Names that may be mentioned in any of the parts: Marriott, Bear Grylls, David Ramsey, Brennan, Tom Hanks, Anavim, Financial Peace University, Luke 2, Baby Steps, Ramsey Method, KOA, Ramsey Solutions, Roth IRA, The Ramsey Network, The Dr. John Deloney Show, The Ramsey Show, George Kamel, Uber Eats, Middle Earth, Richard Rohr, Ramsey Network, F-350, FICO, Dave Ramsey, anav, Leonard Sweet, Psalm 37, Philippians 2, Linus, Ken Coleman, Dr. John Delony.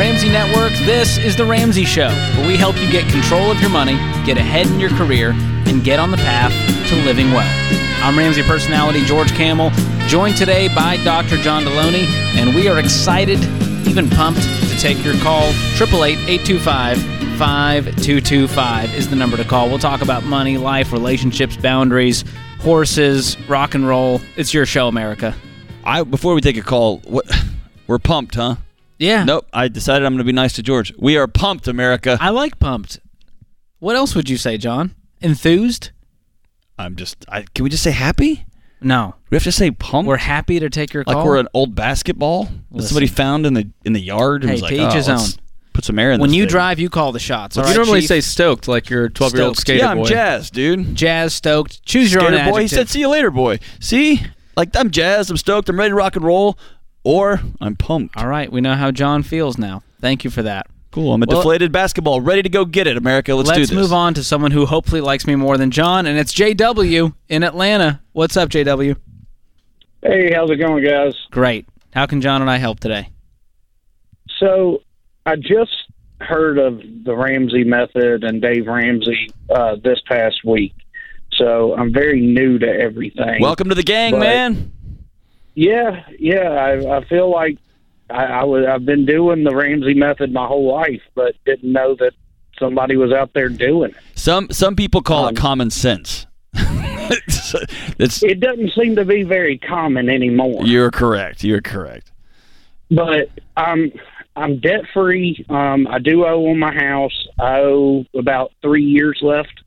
Ramsey Network, this is The Ramsey Show, where we help you get control of your money, get ahead in your career, and get on the path to living well. I'm Ramsey personality George Kamel, joined today by Dr. John Deloney, and we are excited, even pumped, to take your call. 888-825-5225 is the number to call. We'll talk about money, life, relationships, boundaries, horses, rock and roll. It's your show, America. Before we take a call, we're pumped, huh? Yeah. Nope, I decided I'm going to be nice to George. We are pumped, America. I like pumped. What else would you say, John? Enthused? Can we just say happy? No. We have to say pumped? We're happy to take your call? Like we're an old basketball that somebody found in the yard and was like, oh, let's put some air in this thing. When you drive, you call the shots. All right, you normally say stoked like you're a 12-year-old skater boy. Yeah, I'm jazzed, dude. Jazz, stoked. Choose your own adjective. Skater boy, he said, see you later, boy. See? Like, I'm jazzed, I'm stoked, I'm ready to rock and roll. Or I'm pumped. All right, we know how John feels now. Thank you for that. Cool, I'm a deflated basketball, ready to go get it, America. Let's do this. Let's move on to someone who hopefully likes me more than John, and it's JW in Atlanta. What's up, JW? Hey, how's it going, guys? Great. How can John and I help today? So I just heard of the Ramsey Method and Dave Ramsey this past week, so I'm very new to everything. Welcome to the gang, man. Yeah, I feel like I've been doing the Ramsey Method my whole life, but didn't know that somebody was out there doing it. Some people call it common sense. It doesn't seem to be very common anymore. You're correct. But I'm debt-free. I do owe on my house. I owe about 3 years left,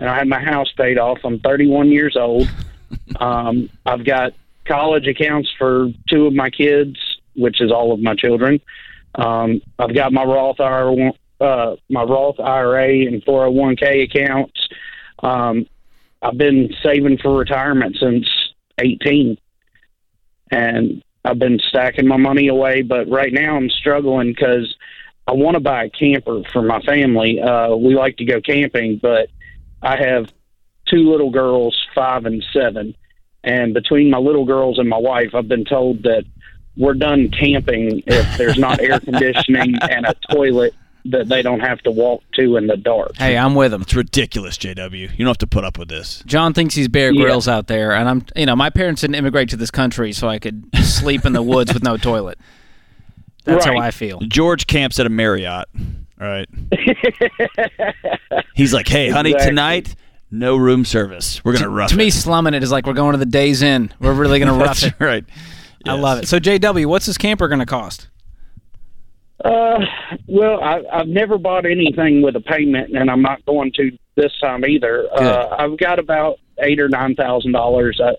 and I had my house paid off. I'm 31 years old. I've got college accounts for two of my kids, which is all of my children. I've got my Roth IRA and 401k accounts. I've been saving for retirement since 18, and I've been stacking my money away. But right now I'm struggling because I want to buy a camper for my family. We like to go camping, but I have two little girls, 5 and 7. And between my little girls and my wife, I've been told that we're done camping if there's not air conditioning and a toilet that they don't have to walk to in the dark. Hey, I'm with them. It's ridiculous, JW. You don't have to put up with this. John thinks he's Bear Grylls out there, and my parents didn't immigrate to this country so I could sleep in the woods with no toilet. That's right. How I feel. George camps at a Marriott. All right. He's like, hey, honey, tonight, no room service. We're going to rough it. To me, slumming it is like we're going to the Days Inn. We're really going to rough it. That's right. Yes. I love it. So, JW, what's this camper going to cost? Well, I've never bought anything with a payment, and I'm not going to this time either. I've got about $8,000 or $9,000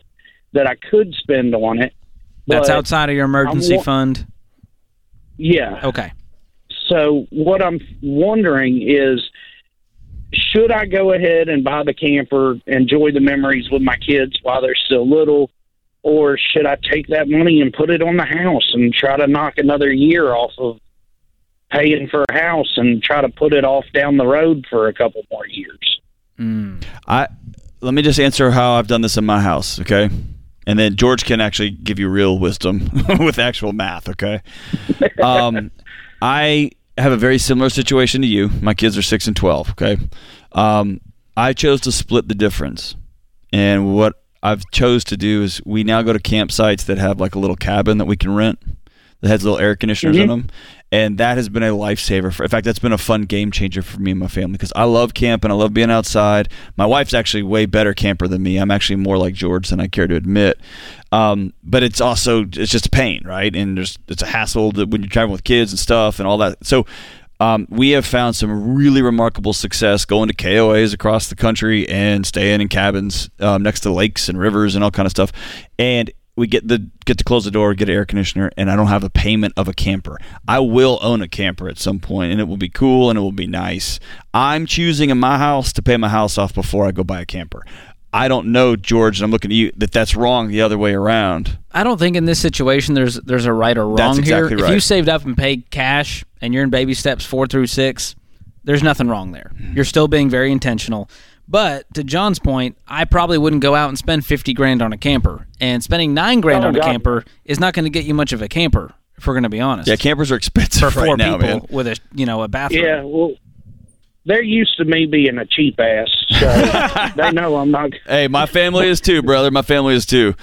that I could spend on it. That's outside of your emergency fund? Yeah. Okay. So what I'm wondering is, should I go ahead and buy the camper, enjoy the memories with my kids while they're still little, or should I take that money and put it on the house and try to knock another year off of paying for a house and try to put it off down the road for a couple more years? Let me just answer how I've done this in my house, okay? And then George can actually give you real wisdom with actual math, okay? I have a very similar situation to you. My kids are 6 and 12, okay? I chose to split the difference. And what I've chose to do is we now go to campsites that have like a little cabin that we can rent that has little air conditioners in them. And that has been a lifesaver. In fact, that's been a fun game changer for me and my family because I love camping. I love being outside. My wife's actually way better camper than me. I'm actually more like George than I care to admit. But it's just a pain, right? And it's a hassle when you're traveling with kids and stuff and all that. So we have found some really remarkable success going to KOAs across the country and staying in cabins next to lakes and rivers and all kind of stuff. And we get to close the door, get an air conditioner, and I don't have a payment of a camper. I will own a camper at some point, and it will be cool, and it will be nice. I'm choosing in my house to pay my house off before I go buy a camper. I don't know, George, and I'm looking at you, that's wrong the other way around. I don't think in this situation there's a right or wrong. That's exactly here. Right. If you saved up and paid cash and you're in baby steps 4 through 6, there's nothing wrong there. You're still being very intentional. But to John's point, I probably wouldn't go out and spend $50,000 on a camper. And spending $9,000 on a camper is not going to get you much of a camper, if we're going to be honest. Yeah, campers are expensive right now, man. For 4 people with a, you know, a bathroom. Yeah, well, they're used to me being a cheap ass, so they know I'm not. Hey, my family is too, brother. My family is too.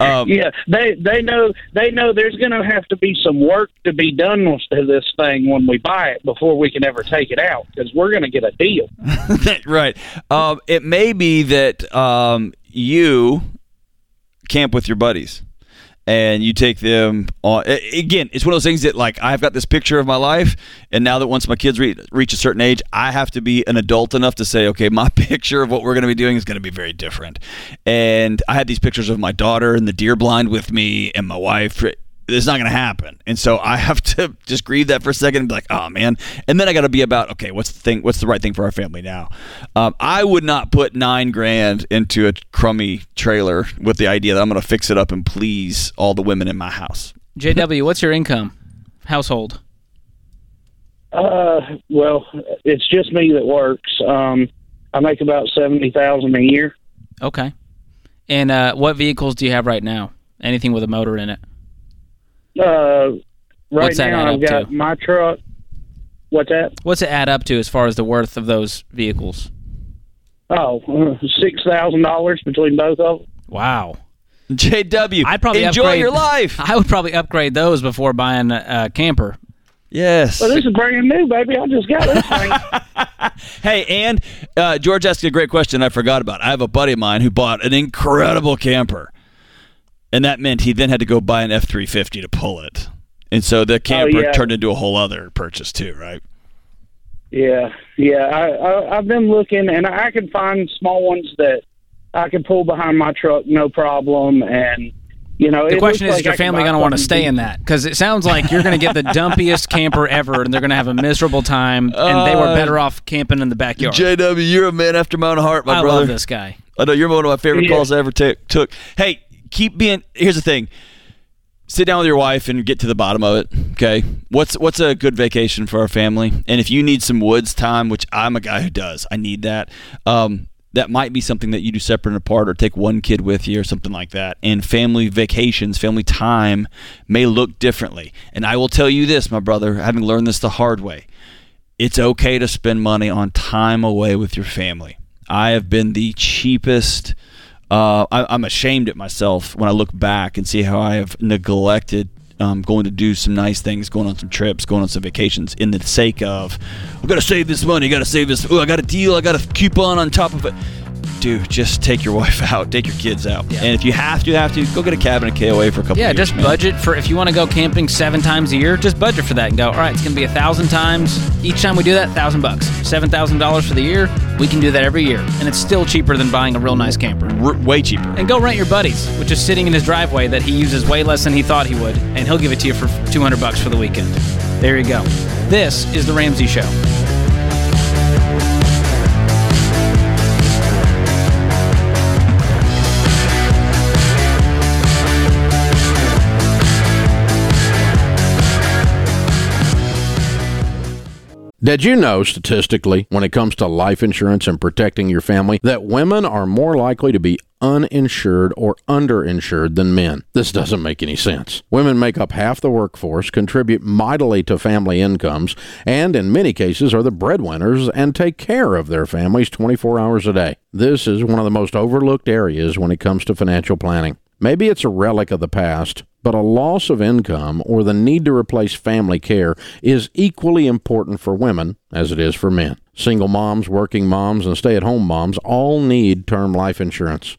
Yeah, they know there's going to have to be some work to be done with this thing when we buy it before we can ever take it out, because we're going to get a deal. Right. It may be that you camp with your buddies and you take them on. Again, it's one of those things that, like, I've got this picture of my life, and now that once my kids reach a certain age, I have to be an adult enough to say, okay, my picture of what we're going to be doing is going to be very different. And I had these pictures of my daughter and the deer blind with me and my wife. It's not going to happen. And so I have to just grieve that for a second and be like, oh, man. And then I got to be about, okay, what's the right thing for our family now? I would not put $9,000 into a crummy trailer with the idea that I'm going to fix it up and please all the women in my house. JW, what's your income? Household? Well, it's just me that works. I make about $70,000 a year. Okay. And what vehicles do you have right now? Anything with a motor in it? Right now I've got my truck. What's that? What's it add up to as far as the worth of those vehicles? Oh, $6,000 between both of them. Wow. JW, I'd probably enjoy your life. I would probably upgrade those before buying a camper. Yes. Well, this is brand new, baby. I just got this thing. Hey, and George asked a great question I forgot about. I have a buddy of mine who bought an incredible camper. And that meant he then had to go buy an F-350 to pull it. And so the camper turned into a whole other purchase too, right? Yeah. I've been looking, and I can find small ones that I can pull behind my truck, no problem. And, you know, the question is, your family going to want to stay in that? Because it sounds like you're going to get the dumpiest camper ever, and they're going to have a miserable time, and they were better off camping in the backyard. JW, you're a man after my own heart, my brother. I love this guy. I know you're one of my favorite calls I ever took. Hey. Here's the thing. Sit down with your wife and get to the bottom of it, okay? What's a good vacation for our family? And if you need some woods time, which I'm a guy who does, I need that, that might be something that you do separate and apart, or take one kid with you or something like that. And family vacations, family time may look differently. And I will tell you this, my brother, having learned this the hard way, it's okay to spend money on time away with your family. I have been the cheapest... I'm ashamed at myself when I look back and see how I have neglected going to do some nice things, going on some trips, going on some vacations in the sake of, I've got to save this money, I've got to save this, I got a deal, I got a coupon on top of it. Dude, just take your wife out, take your kids out. Yeah. And if you have to, go get a cabin at KOA for a couple years. Yeah, just budget for, if you want to go camping 7 times a year, just budget for that and go, all right, it's going to be 1,000 times. Each time we do that, $1,000. $7,000 for the year. We can do that every year. And it's still cheaper than buying a real nice camper. Way cheaper. And go rent your buddies, which is sitting in his driveway that he uses way less than he thought he would. And he'll give it to you for $200 for the weekend. There you go. This is The Ramsey Show. Did you know, statistically, when it comes to life insurance and protecting your family, that women are more likely to be uninsured or underinsured than men? This doesn't make any sense. Women make up half the workforce, contribute mightily to family incomes, and in many cases are the breadwinners and take care of their families 24 hours a day. This is one of the most overlooked areas when it comes to financial planning. Maybe it's a relic of the past, but a loss of income or the need to replace family care is equally important for women as it is for men. Single moms, working moms, and stay-at-home moms all need term life insurance.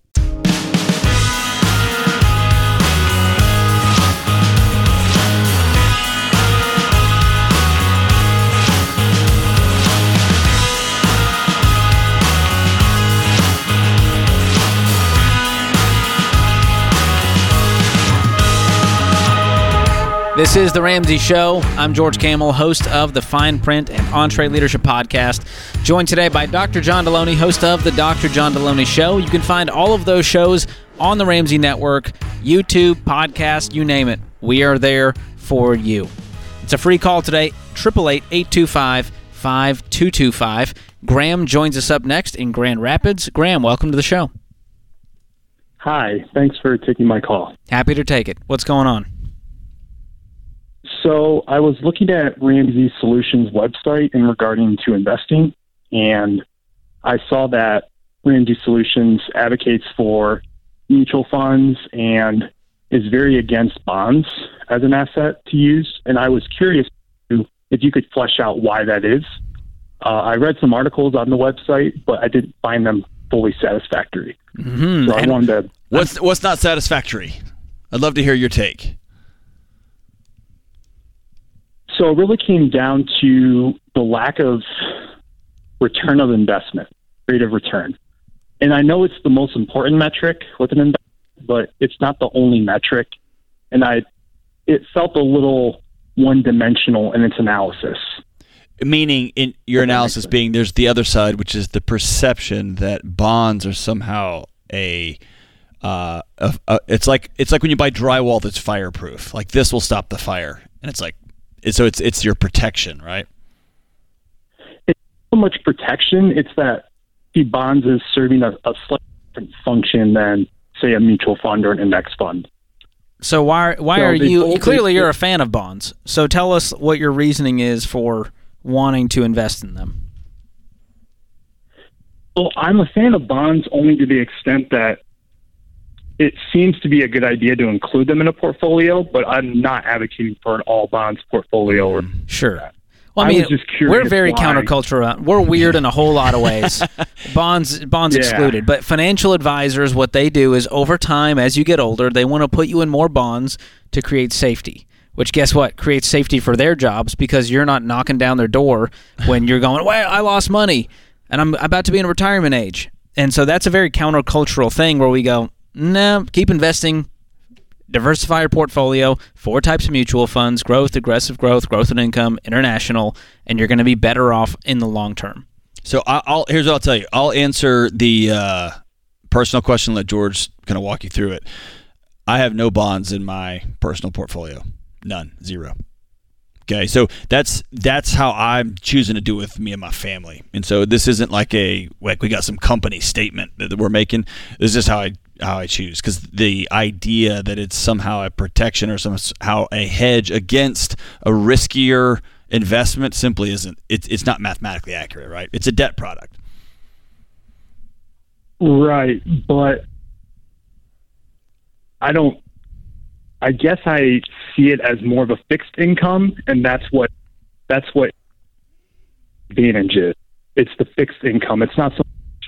This is The Ramsey Show. I'm George Kamel, host of the Fine Print and Entree Leadership Podcast, joined today by Dr. John Deloney, host of The Dr. John Deloney Show. You can find all of those shows on the Ramsey Network, YouTube, podcast, you name it. We are there for you. It's a free call today, 888-825-5225. Graham joins us up next in Grand Rapids. Graham, welcome to the show. Hi, thanks for taking my call. Happy to take it. What's going on? So I was looking at Ramsey Solutions website in regarding to investing, and I saw that Ramsey Solutions advocates for mutual funds and is very against bonds as an asset to use. And I was curious if you could flesh out why that is. I read some articles on the website, but I didn't find them fully satisfactory. Mm-hmm. So I wanted to... What's not satisfactory? I'd love to hear your take. So it really came down to the lack of return of investment, rate of return. And I know it's the most important metric with an investment, but it's not the only metric. And it felt a little one-dimensional in its analysis. Meaning, in your analysis being there's the other side, which is the perception that bonds are somehow it's like when you buy drywall that's fireproof. Like, this will stop the fire. And it's like, so it's your protection, right? It's not so much protection. It's that the bonds is serving a slightly different function than, say, a mutual fund or an index fund. So why are you... Clearly, you're a fan of bonds. So tell us what your reasoning is for wanting to invest in them. Well, I'm a fan of bonds only to the extent that it seems to be a good idea to include them in a portfolio, but I'm not advocating for an all bonds portfolio. Or sure. Well, I mean, was just curious. We're very countercultural. We're weird in a whole lot of ways. Bonds excluded. But financial advisors, what they do is over time, as you get older, they want to put you in more bonds to create safety. Which, guess what, creates safety for their jobs because you're not knocking down their door when you're going, well, I lost money and I'm about to be in retirement age. And so that's a very countercultural thing where we go, no, keep investing, diversify your portfolio, 4 types of mutual funds, growth, aggressive growth and income, international, and you're going to be better off in the long term. So here's what I'll tell you. I'll answer the personal question, let George kind of walk you through it. I have no bonds in my personal portfolio. None. Zero. Okay, so that's how I'm choosing to do with me and my family. And so this isn't like we got some company statement that we're making. This is how I choose, because the idea that it's somehow a protection or somehow a hedge against a riskier investment simply isn't. It's not mathematically accurate, right? It's a debt product. Right, but I guess I see it as more of a fixed income, and that's what advantage is. It's the fixed income. It's not so much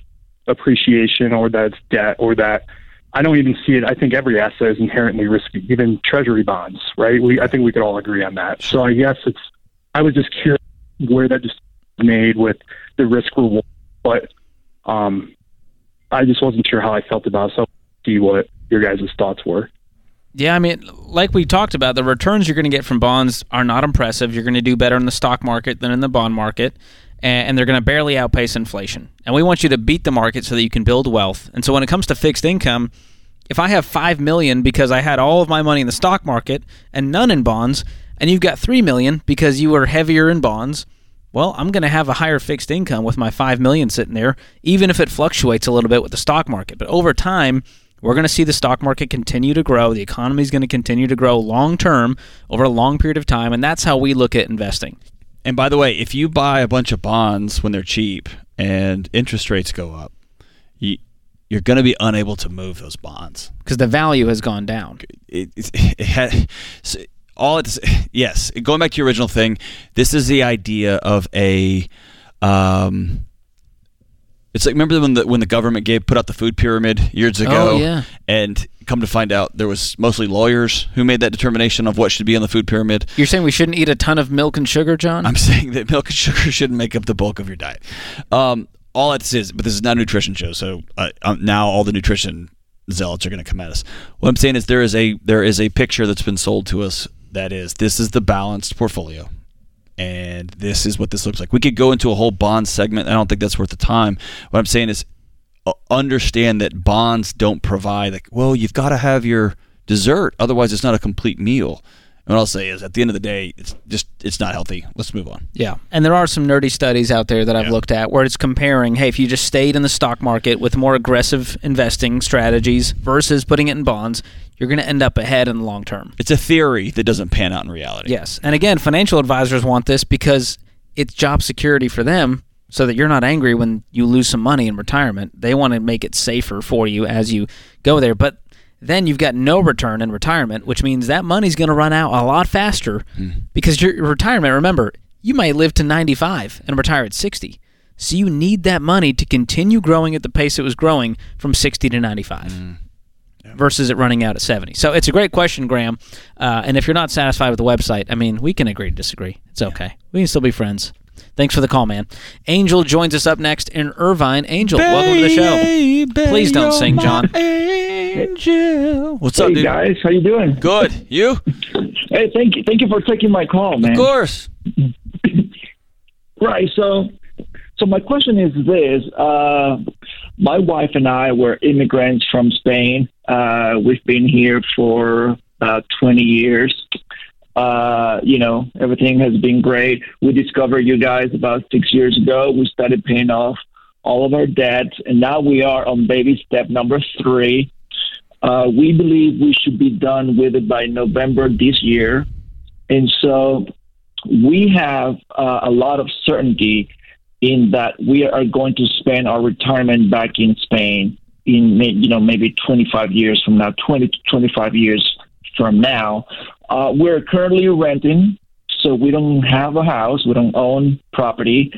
appreciation or that's debt or that. I don't even see it. I think every asset is inherently risky, even treasury bonds, right? I think we could all agree on that. So I guess I was just curious where that just made with the risk reward, but I just wasn't sure how I felt about it. So I'll see what your guys' thoughts were. Yeah, I mean, like we talked about, the returns you're going to get from bonds are not impressive. You're going to do better in the stock market than in the bond market, and they're going to barely outpace inflation. And we want you to beat the market so that you can build wealth. And so when it comes to fixed income, if I have $5 million because I had all of my money in the stock market and none in bonds, and you've got $3 million because you were heavier in bonds, well, I'm going to have a higher fixed income with my $5 million sitting there, even if it fluctuates a little bit with the stock market. But over time, we're going to see the stock market continue to grow. The economy is going to continue to grow long-term over a long period of time, and that's how we look at investing. And by the way, if you buy a bunch of bonds when they're cheap and interest rates go up, you're going to be unable to move those bonds. Because the value has gone down. Going back to your original thing, this is the idea of a... it's like, remember when the government put out the food pyramid years ago? Oh, yeah. And come to find out there was mostly lawyers who made that determination of what should be on the food pyramid. You're saying we shouldn't eat a ton of milk and sugar, John? I'm saying that milk and sugar shouldn't make up the bulk of your diet. This is not a nutrition show, so now all the nutrition zealots are going to come at us. What I'm saying is there is a picture that's been sold to us that is, this is the balanced portfolio, and this is what this looks like. We could go into a whole bond segment. I don't think that's worth the time. What I'm saying is, understand that bonds don't provide, like, well, you've got to have your dessert, otherwise it's not a complete meal. And what I'll say is, at the end of the day, it's not healthy. Let's move on. Yeah. And there are some nerdy studies out there that I've looked at where it's comparing, hey, if you just stayed in the stock market with more aggressive investing strategies versus putting it in bonds, you're going to end up ahead in the long term. It's a theory that doesn't pan out in reality. Yes. And again, financial advisors want this because it's job security for them, so that you're not angry when you lose some money in retirement. They want to make it safer for you as you go there. But then you've got no return in retirement, which means that money's going to run out a lot faster because your retirement, remember, you might live to 95 and retire at 60. So you need that money to continue growing at the pace it was growing from 60 to 95 versus it running out at 70. So it's a great question, Graham. And if you're not satisfied with the website, I mean, we can agree to disagree. It's okay. Yeah. We can still be friends. Thanks for the call, man. Angel joins us up next in Irvine. Angel, baby, welcome to the show. Please don't sing, John. Angel. What's up, dude? Hey, guys. How you doing? Good. You? Hey, thank you for taking my call, man. Of course. Right. So my question is this. My wife and I were immigrants from Spain. We've been here for about 20 years. Everything has been great. We discovered you guys about 6 years ago. We started paying off all of our debts, and now we are on baby step number 3. We believe we should be done with it by November this year. And so we have a lot of certainty in that we are going to spend our retirement back in Spain in, maybe 25 years from now, 20 to 25 years from now. We're currently renting, so we don't have a house. We don't own property.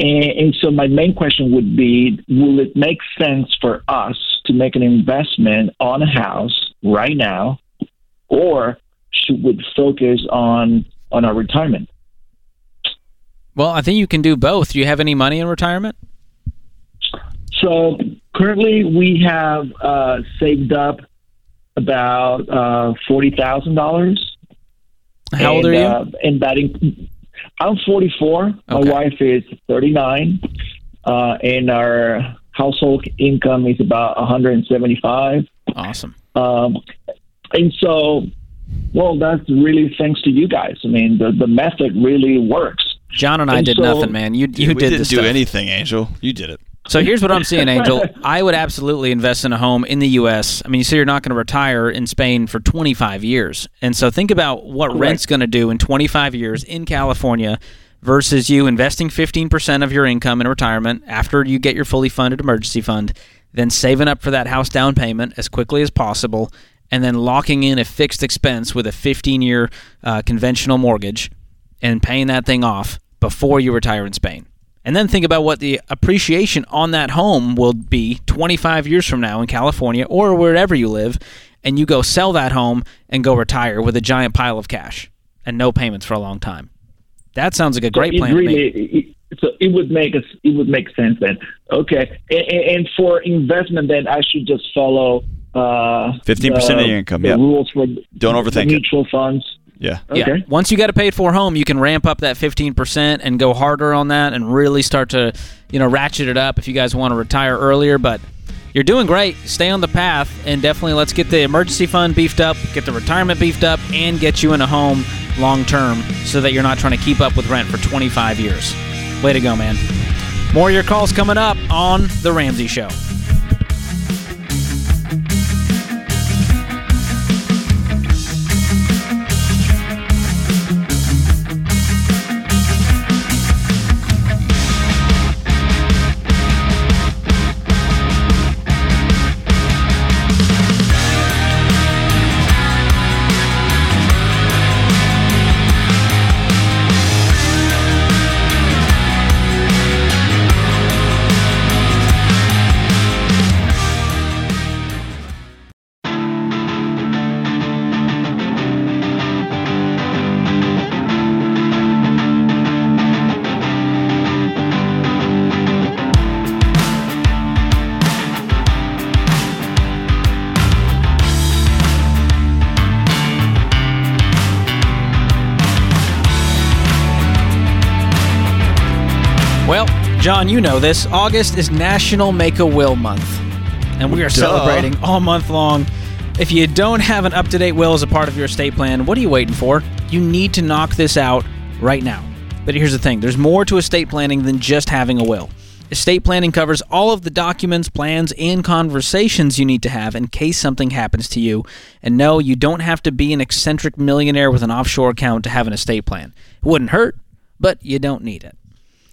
And so my main question would be, will it make sense for us to make an investment on a house right now, or should we focus on our retirement? Well, I think you can do both. Do you have any money in retirement? So currently we have saved up about $40,000. How old are you? And that I'm 44. Okay. My wife is 39, and our household income is about $175. Awesome. And so, well, that's really thanks to you guys. I mean, the method really works. John and I did nothing, man. You did the stuff. We didn't do anything, Angel. You did it. So here's what I'm seeing, Angel. I would absolutely invest in a home in the U.S. I mean, you say you're not going to retire in Spain for 25 years. And so think about what rent's going to do in 25 years in California versus you investing 15% of your income in retirement after you get your fully funded emergency fund, then saving up for that house down payment as quickly as possible, and then locking in a fixed expense with a 15-year conventional mortgage and paying that thing off before you retire in Spain. And then think about what the appreciation on that home will be 25 years from now in California or wherever you live, and you go sell that home and go retire with a giant pile of cash and no payments for a long time. That sounds like a great plan. It would make sense then. Okay. And for investment then, I should just follow 15% of your income. The rules for don't overthink mutual funds. Yeah. Okay. Yeah. Once you got a paid-for home, you can ramp up that 15% and go harder on that and really start to, ratchet it up if you guys want to retire earlier. But you're doing great. Stay on the path, and definitely let's get the emergency fund beefed up, get the retirement beefed up, and get you in a home long-term so that you're not trying to keep up with rent for 25 years. Way to go, man. More of your calls coming up on The Ramsey Show. John, you know this. August is National Make-A-Will Month, and we are celebrating all month long. If you don't have an up-to-date will as a part of your estate plan, what are you waiting for? You need to knock this out right now. But here's the thing. There's more to estate planning than just having a will. Estate planning covers all of the documents, plans, and conversations you need to have in case something happens to you. And no, you don't have to be an eccentric millionaire with an offshore account to have an estate plan. It wouldn't hurt, but you don't need it.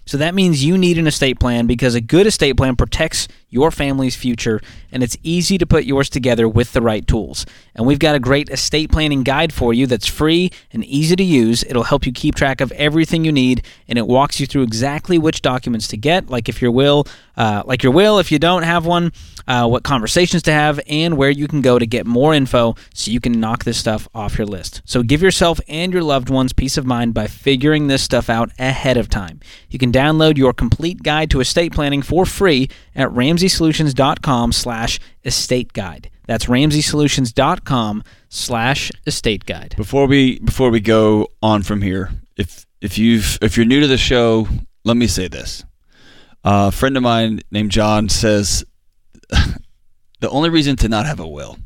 So that means you need an estate plan because a good estate plan protects your family's future, and it's easy to put yours together with the right tools. And we've got a great estate planning guide for you that's free and easy to use. It'll help you keep track of everything you need, and it walks you through exactly which documents to get, like your will, if you don't have one, what conversations to have, and where you can go to get more info so you can knock this stuff off your list. So give yourself and your loved ones peace of mind by figuring this stuff out ahead of time. You can download your complete guide to estate planning for free at RamseySolutions.com/estate guide. That's RamseySolutions.com/estate guide. Before we go on from here, if you're new to the show, let me say this. A friend of mine named John says the only reason to not have a will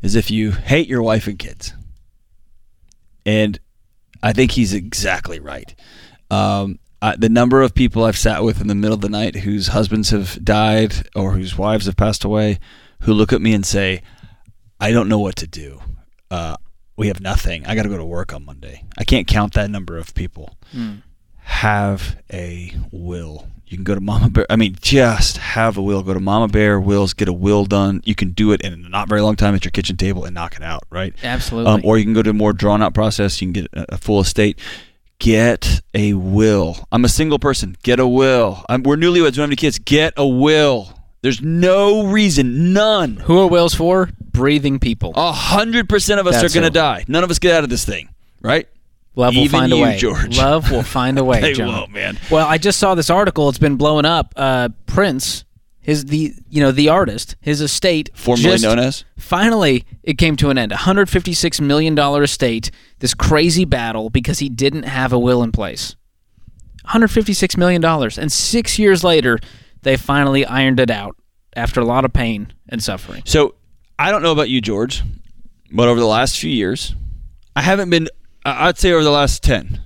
is if you hate your wife and kids, and I think he's exactly right. The number of people I've sat with in the middle of the night whose husbands have died or whose wives have passed away, who look at me and say, I don't know what to do. We have nothing. I got to go to work on Monday. I can't count that number of people. Mm. Have a will. You can go to Mama Bear. I mean, just have a will. Go to Mama Bear, Wills, get a will done. You can do it in a not very long time at your kitchen table and knock it out, right? Absolutely. Or you can go to a more drawn-out process. You can get a full estate. Get a will. I'm a single person. Get a will. We're newlyweds. We don't have any kids. Get a will. There's no reason. None. Who are wills for? Breathing people. 100% of us are going to die. None of us get out of this thing, right? Love will find a way. George. Love will find a way, they John. Will, man. Well, I just saw this article. It's been blowing up. Prince, the artist, his estate. Formerly known as? Finally, it came to an end. $156 million estate, this crazy battle because he didn't have a will in place. $156 million. And 6 years later, they finally ironed it out after a lot of pain and suffering. So, I don't know about you, George, but over the last few years, I'd say over the last 10,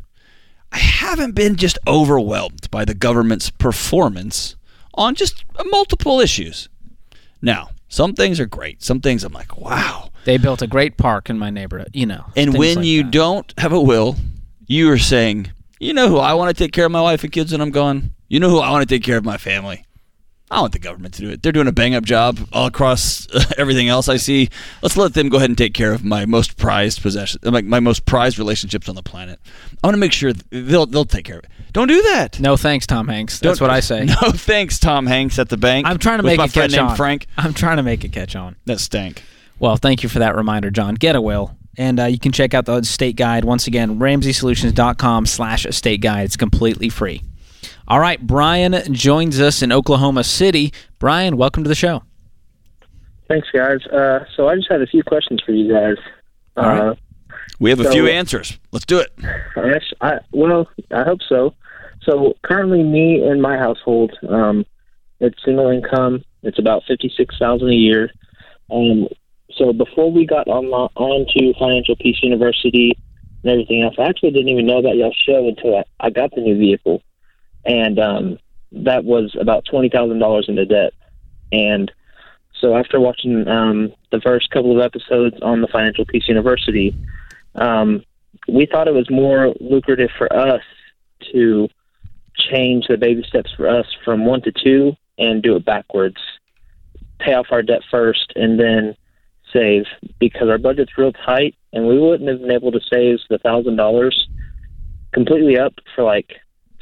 I haven't been just overwhelmed by the government's performance on just multiple issues. Now, some things are great. Some things I'm like, wow. They built a great park in my neighborhood, And when you don't have a will, you are saying, you know who I want to take care of my wife and kids when I'm gone? You know who I want to take care of my family? I want the government to do it. They're doing a bang-up job all across everything else I see. Let's let them go ahead and take care of my most prized possession, my most prized relationships on the planet. I want to make sure they'll take care of it. Don't do that. No thanks, Tom Hanks. That's what I say. No thanks, Tom Hanks at the bank. I'm trying to make it catch on. Named Frank. I'm trying to make it catch on. That stank. Well, thank you for that reminder, John. Get a will. And you can check out the estate guide. Once again, RamseySolutions.com/estate guide. It's completely free. All right, Brian joins us in Oklahoma City. Brian, welcome to the show. Thanks, guys. So I just had a few questions for you guys. All right. We have a few answers. Let's do it. I hope so. So currently me and my household, it's single income. It's about $56,000 a year. So before we got on to Financial Peace University and everything else, I actually didn't even know about y'all's show until I got the new vehicle. And that was about $20,000 into debt. And so after watching the first couple of episodes on the Financial Peace University, we thought it was more lucrative for us to change the baby steps for us from 1 to 2 and do it backwards. Pay off our debt first and then save, because our budget's real tight and we wouldn't have been able to save the $1,000 completely up for like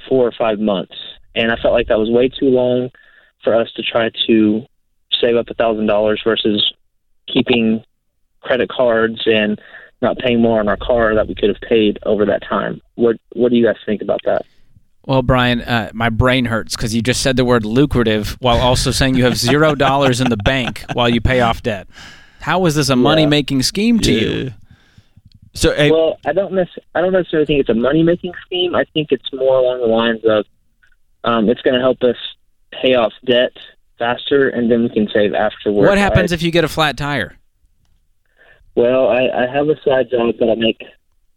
4 or 5 months, and I felt like that was way too long for us to try to save up $1,000 versus keeping credit cards and not paying more on our car that we could have paid over that time. What do you guys think about that? Well, Brian, my brain hurts because you just said the word lucrative while also saying you have $0 in the bank while you pay off debt. How is this a money-making scheme to you? So, I don't necessarily think it's a money-making scheme. I think it's more along the lines of It's going to help us pay off debt faster, and then we can save afterwards. What happens if you get a flat tire? Well, I have a side job that I make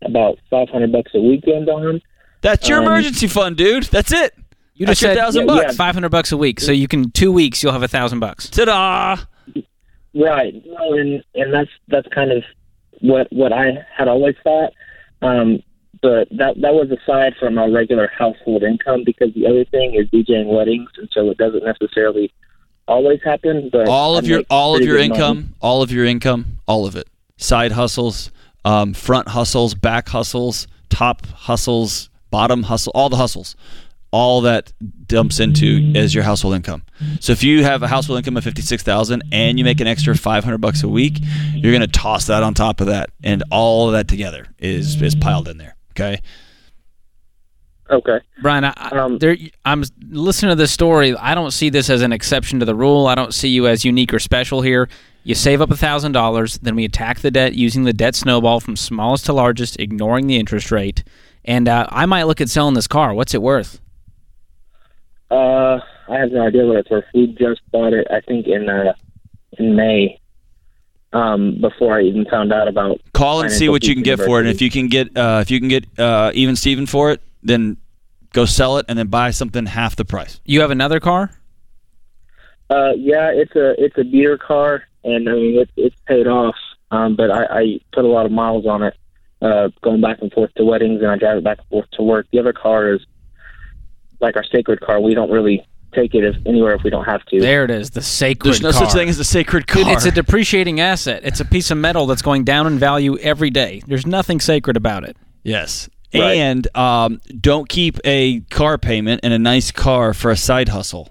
about $500 a weekend on. That's your emergency fund, dude. That's it. You just said $1,000. Yeah. $500 a week. So you can 2 weeks you'll have $1,000. Ta-da! Right. Well, and that's kind of what I had always thought. But that was aside from our regular household income, because the other thing is DJing weddings, and so it doesn't necessarily always happen. But all of your income, all of it. Side hustles, front hustles, back hustles, top hustles, bottom hustle, all the hustles. All that dumps into as your household income. So if you have a household income of $56,000 and you make an extra $500 a week, you're going to toss that on top of that, and all of that together is piled in there. Okay. Okay. Brian, I'm listening to this story. I don't see this as an exception to the rule. I don't see you as unique or special here. You save up $1,000, then we attack the debt using the debt snowball from smallest to largest, ignoring the interest rate. And I might look at selling this car. What's it worth? I have no idea what it's worth. We just bought it, I think, in May, before I even found out about. Call and see what you can get for it, and if you can get even Steven for it, then go sell it and then buy something half the price. You have another car? Yeah, it's a beater car, and I mean it's paid off. But I put a lot of miles on it, going back and forth to weddings, and I drive it back and forth to work. The other car is like our sacred car. We don't really take it anywhere if we don't have to. There it is, the sacred car. There's no such thing as a sacred car. Dude, it's a depreciating asset. It's a piece of metal that's going down in value every day. There's nothing sacred about it. Yes. Right. And don't keep a car payment and a nice car for a side hustle.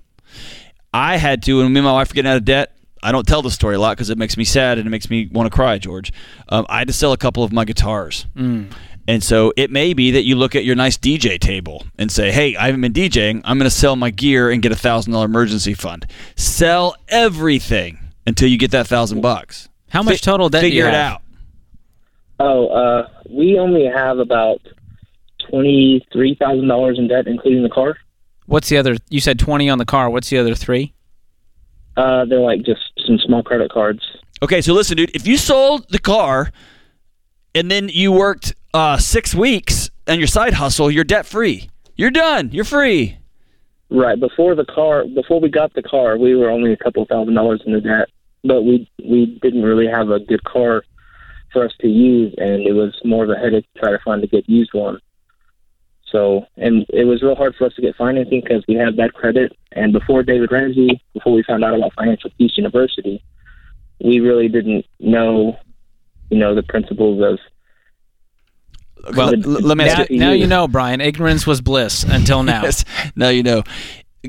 I had to, and me and my wife were getting out of debt. I don't tell the story a lot because it makes me sad and it makes me want to cry, George. I had to sell a couple of my guitars. Mm. And so it may be that you look at your nice DJ table and say, hey, I haven't been DJing. I'm going to sell my gear and get a $1,000 emergency fund. Sell everything until you get that $1,000. How much total debt do you have? Figure it out. Oh, we only have about $23,000 in debt, including the car. What's the other? You said 20 on the car. What's the other three? They're like just some small credit cards. Okay, so listen, dude, if you sold the car and then you worked 6 weeks on your side hustle, you're debt free. You're done. You're free. Right. Before we got the car, we were only a couple $1,000 in the debt, but we didn't really have a good car for us to use, and it was more of a headache to try to find a good used one. So, and it was real hard for us to get financing because we had bad credit. And before David Ramsey, before we found out about Financial Peace University, we really didn't know, the principles of. Well, let me ask you. Now you know, Brian. Ignorance was bliss until now. Yes, now you know.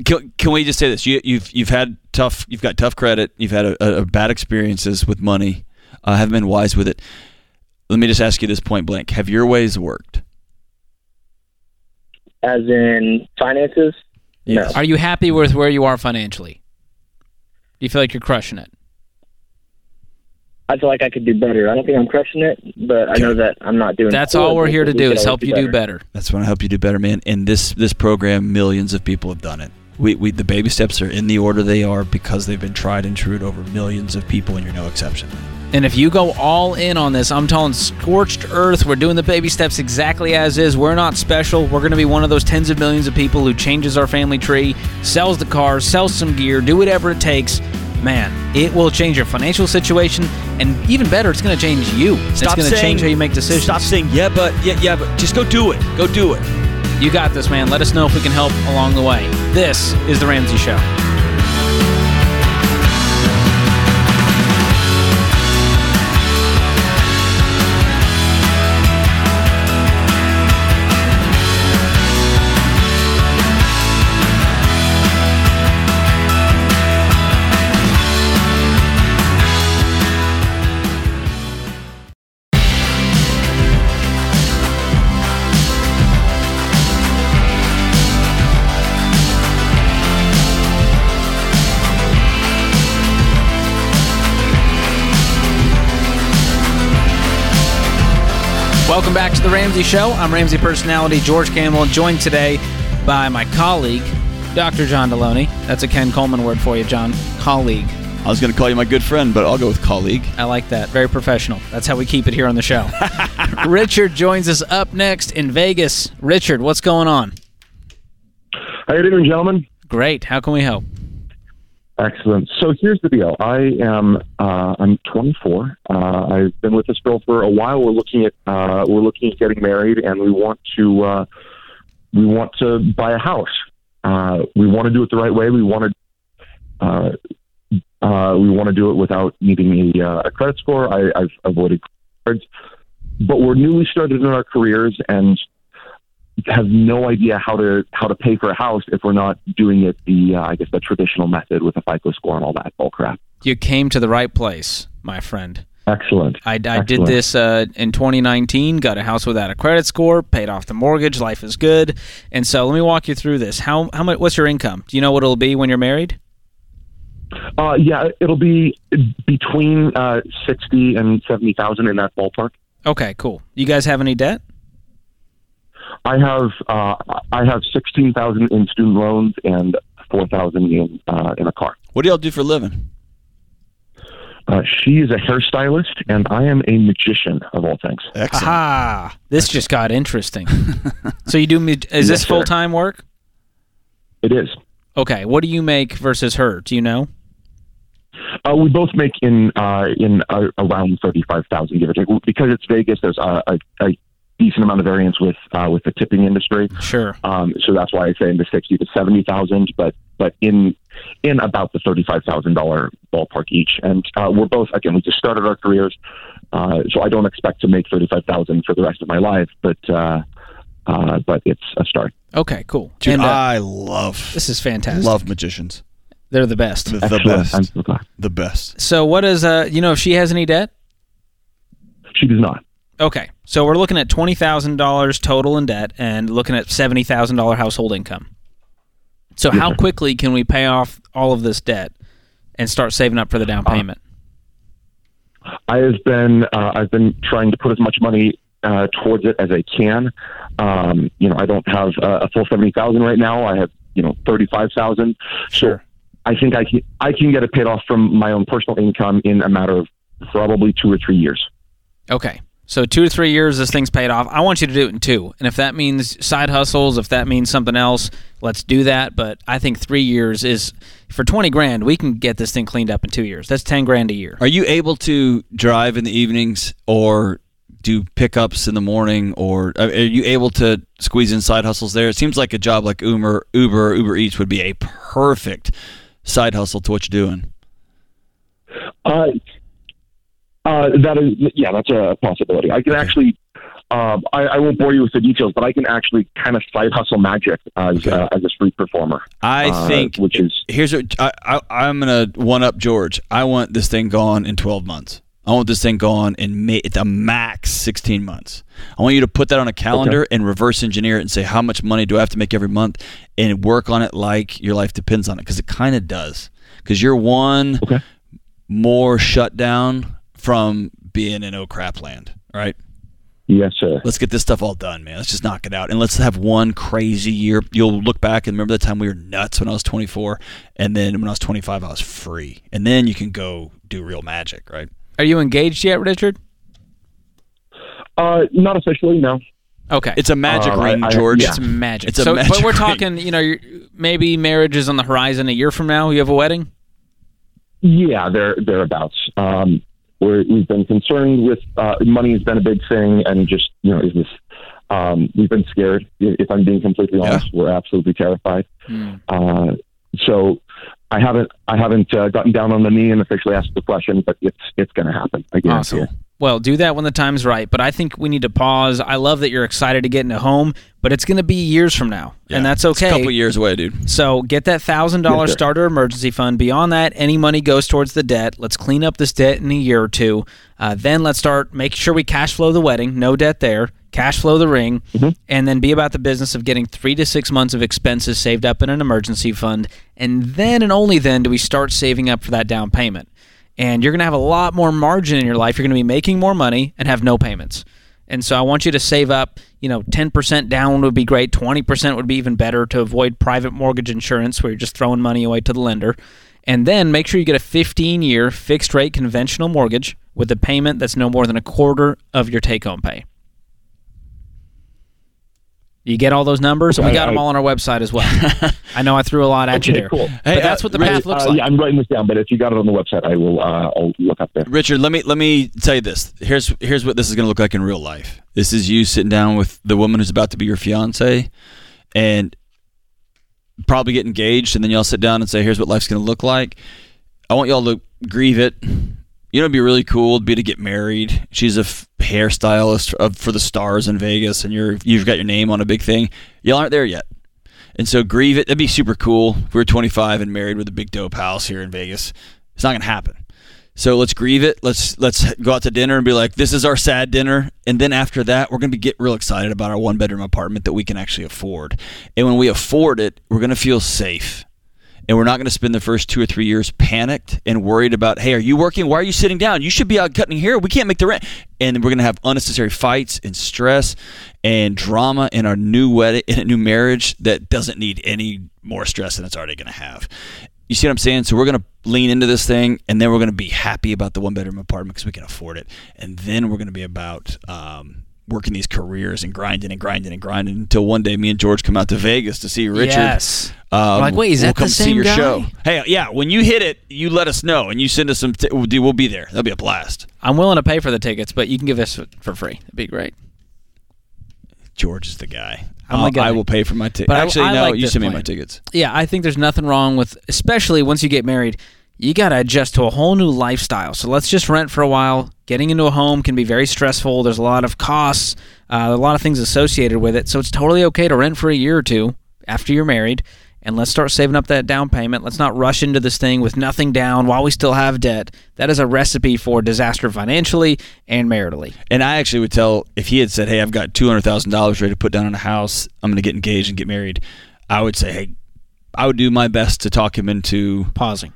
Can we just say this? You've got tough credit. You've had a bad experiences with money. Haven't been wise with it. Let me just ask you this point blank: have your ways worked? As in finances? Yes. No. Are you happy with where you are financially? Do you feel like you're crushing it? I feel like I could do better. I don't think I'm crushing it, but I know that I'm not doing it. That's all we're here to do, is help you do better. That's what I help you do better, man. And this program, millions of people have done it. The baby steps are in the order they are because they've been tried and true over millions of people, and you're no exception. And if you go all in on this, I'm telling scorched earth, we're doing the baby steps exactly as is. We're not special. We're going to be one of those tens of millions of people who changes our family tree, sells the car, sells some gear, do whatever it takes. Man, it will change your financial situation, and even better, it's going to change you. It's going to change how you make decisions. Stop saying, yeah, but. Just go do it. Go do it. You got this, man. Let us know if we can help along the way. This is The Ramsey Show. Welcome back to The Ramsey Show. I'm Ramsey personality George Kamel, joined today by my colleague, Dr. John Deloney. That's a Ken Coleman word for you, John. Colleague. I was going to call you my good friend, but I'll go with colleague. I like that. Very professional. That's how we keep it here on the show. Richard joins us up next in Vegas. Richard, what's going on? How are you doing, gentlemen? Great. How can we help? Excellent. So here's the deal. I'm 24. I've been with this girl for a while. We're looking at getting married, and we want to buy a house. We want to do it the right way. We want to do it without needing a credit score. I've avoided cards, but we're newly started in our careers and have no idea how to pay for a house if we're not doing it the traditional method with a FICO score and all that bull crap. You came to the right place, my friend. Excellent. I did this in 2019, got a house without a credit score, paid off the mortgage, life is good. And so let me walk you through this. How much? What's your income? Do you know what it'll be when you're married? Yeah, it'll be between 60 and 70,000 in that ballpark. Okay, cool. You guys have any debt? I have 16,000 in student loans and 4,000 in a car. What do y'all do for a living? She is a hairstylist, and I am a magician of all things. Excellent. Aha! This just got interesting. So you do? Is this full time work? It is. Okay. What do you make versus her? Do you know? We both make in around $35,000, give or take. Because it's Vegas, there's a decent amount of variance with the tipping industry. Sure. So that's why I say in the 60 to 70,000, but in about the $35,000 ballpark each. And we're both, again, we just started our careers, so I don't expect to make $35,000 for the rest of my life, but it's a start. Okay, cool. Dude, and, I love this. Is fantastic. Love magicians. They're the best. The best. So what is if she has any debt? She does not. Okay, so we're looking at $20,000 total in debt and looking at $70,000 household income. So how quickly can we pay off all of this debt and start saving up for the down payment? I've been trying to put as much money towards it as I can. I don't have a full $70,000 right now. I have $35,000. Sure. So I think I can get it paid off from my own personal income in a matter of probably 2 or 3 years. Okay. So 2 to 3 years, this thing's paid off. I want you to do it in 2. And if that means side hustles, if that means something else, let's do that. But I think 3 years is, for $20,000, we can get this thing cleaned up in 2 years. That's $10,000 a year. Are you able to drive in the evenings or do pickups in the morning? Or are you able to squeeze in side hustles there? It seems like a job like Uber Eats would be a perfect side hustle to what you're doing. That's a possibility. I can actually, I won't bore you with the details, but I can actually kind of side hustle magic as a street performer. I think, which is, here's what I'm going to one up George. I want this thing gone in 12 months. I want this thing gone in the max 16 months. I want you to put that on a calendar and reverse engineer it and say, how much money do I have to make every month, and work on it like your life depends on it. Cause it kind of does. Cause you're one more shutdown from being in oh crap land, right? Yes, sir. Let's get this stuff all done, man. Let's just knock it out, and let's have one crazy year. You'll look back and remember the time we were nuts when I was 24, and then when I was 25, I was free, and then you can go do real magic, right? Are you engaged yet, Richard? Not officially, no. Okay, it's a magic ring, George. It's magic. It's a magic ring. But we're talking, maybe marriage is on the horizon a year from now. You have a wedding? Yeah, thereabouts. We've been concerned with money has been a big thing, and just is this? We've been scared. If I'm being completely honest, we're absolutely terrified. Mm. So I haven't gotten down on the knee and officially asked the question, but it's going to happen. I guess. Awesome. Well, do that when the time's right. But I think we need to pause. I love that you're excited to get into home, but it's going to be years from now, and that's okay. It's a couple years away, dude. So get that $1,000 starter emergency fund. Beyond that, any money goes towards the debt. Let's clean up this debt in a year or two. Then let's start making sure we cash flow the wedding. No debt there. Cash flow the ring, and then be about the business of getting 3 to 6 months of expenses saved up in an emergency fund. And then and only then do we start saving up for that down payment. And you're going to have a lot more margin in your life. You're going to be making more money and have no payments. And so I want you to save up, 10% down would be great. 20% would be even better to avoid private mortgage insurance where you're just throwing money away to the lender. And then make sure you get a 15-year fixed rate conventional mortgage with a payment that's no more than a quarter of your take-home pay. You get all those numbers, and we got them all on our website as well. I know I threw a lot at you there. Cool. Hey, that's what the path looks like. Yeah, I'm writing this down, but if you got it on the website, I will I'll look up there. Richard, let me tell you this. Here's what this is going to look like in real life. This is you sitting down with the woman who's about to be your fiance, and probably get engaged, and then y'all sit down and say, "Here's what life's going to look like." I want y'all to grieve it. It'd be really cool to get married. She's a hairstylist for the stars in Vegas, and you've got your name on a big thing. Y'all aren't there yet. And so grieve it. That'd be super cool. If we were 25 and married with a big dope house here in Vegas, it's not going to happen. So let's grieve it. Let's go out to dinner and be like, this is our sad dinner. And then after that, we're going to get real excited about our one-bedroom apartment that we can actually afford. And when we afford it, we're going to feel safe. And we're not going to spend the first 2 or 3 years panicked and worried about, hey, are you working? Why are you sitting down? You should be out cutting hair. We can't make the rent. And we're going to have unnecessary fights and stress and drama in our new wedding, in a new marriage that doesn't need any more stress than it's already going to have. You see what I'm saying? So we're going to lean into this thing, and then we're going to be happy about the one-bedroom apartment because we can afford it. And then we're going to be about working these careers and grinding until one day me and George come out to Vegas to see Richard. Yes. I'm like, wait, is that the same guy? We'll come see your show. Hey, yeah, when you hit it, you let us know, and you send us some we'll be there. That'll be a blast. I'm willing to pay for the tickets, but you can give us for free. That'd be great. George is the guy. I will pay for my tickets. Actually, no, you send me my tickets. Yeah, I think there's nothing wrong with, especially once you get married, you got to adjust to a whole new lifestyle. So let's just rent for a while. Getting into a home can be very stressful. There's a lot of costs, a lot of things associated with it. So it's totally okay to rent for a year or two after you're married, and let's start saving up that down payment. Let's not rush into this thing with nothing down while we still have debt. That is a recipe for disaster financially and maritally. And I actually would tell, if he had said, hey, I've got $200,000 ready to put down on a house, I'm going to get engaged and get married, I would say, hey, I would do my best to talk him into Pause.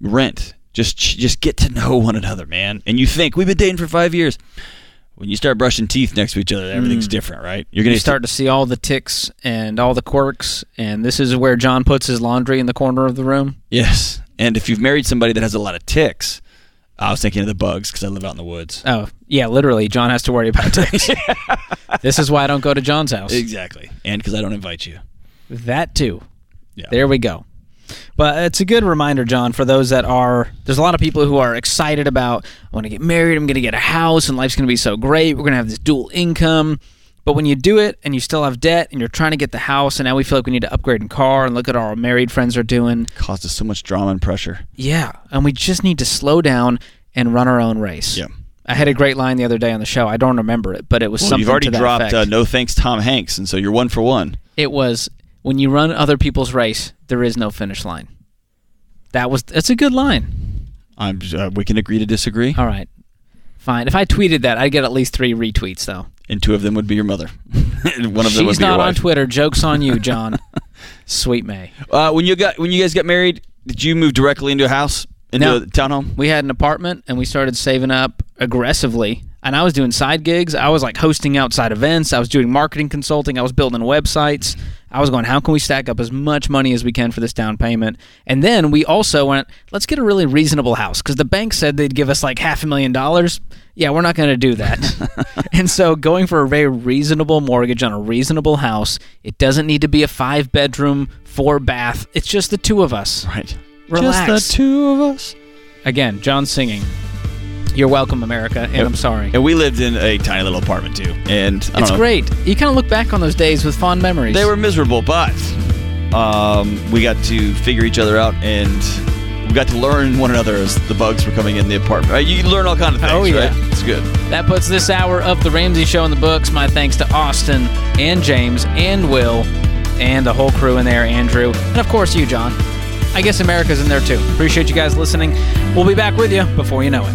Rent. Just get to know one another, man. And you think, we've been dating for 5 years. When you start brushing teeth next to each other, everything's different, right? You're going to start to see all the ticks and all the quirks, and this is where John puts his laundry in the corner of the room. Yes, and if you've married somebody that has a lot of ticks, I was thinking of the bugs because I live out in the woods. Oh, yeah, literally, John has to worry about ticks. This is why I don't go to John's house. Exactly, and because I don't invite you. That too. Yeah. There we go. But it's a good reminder, John, for those that are – there's a lot of people who are excited about, I want to get married, I'm going to get a house, and life's going to be so great. We're going to have this dual income. But when you do it and you still have debt and you're trying to get the house, and now we feel like we need to upgrade in car and look at our married friends are doing. Causes so much drama and pressure. Yeah, and we just need to slow down and run our own race. Yeah. I had a great line the other day on the show. I don't remember it, but it was something to that effect. You've already dropped No Thanks Tom Hanks, and so you're 1 for 1. It was – when you run other people's race, there is no finish line. That's a good line. We can agree to disagree. All right. Fine. If I tweeted that, I'd get at least 3 retweets, though. And 2 of them would be your mother. And one of them would be your wife. She's not on Twitter. Joke's on you, John. Sweet May. When you guys got married, did you move directly into a house, a townhome? We had an apartment, and we started saving up aggressively. And I was doing side gigs. I was like hosting outside events. I was doing marketing consulting. I was building websites. I was going, how can we stack up as much money as we can for this down payment? And then we also went, let's get a really reasonable house because the bank said they'd give us like $500,000. Yeah, we're not going to do that. And so going for a very reasonable mortgage on a reasonable house, it doesn't need to be a 5-bedroom, 4-bath. It's just the two of us. Right. Relax. Just the two of us. Again, John singing. You're welcome, America, and I'm sorry. And we lived in a tiny little apartment, too. And it's great. You kind of look back on those days with fond memories. They were miserable, but we got to figure each other out, and we got to learn one another as the bugs were coming in the apartment. Right? You learn all kinds of things, right? It's good. That puts this hour of The Ramsey Show in the books. My thanks to Austin and James and Will and the whole crew in there, Andrew, and, of course, you, John. I guess America's in there, too. Appreciate you guys listening. We'll be back with you before you know it.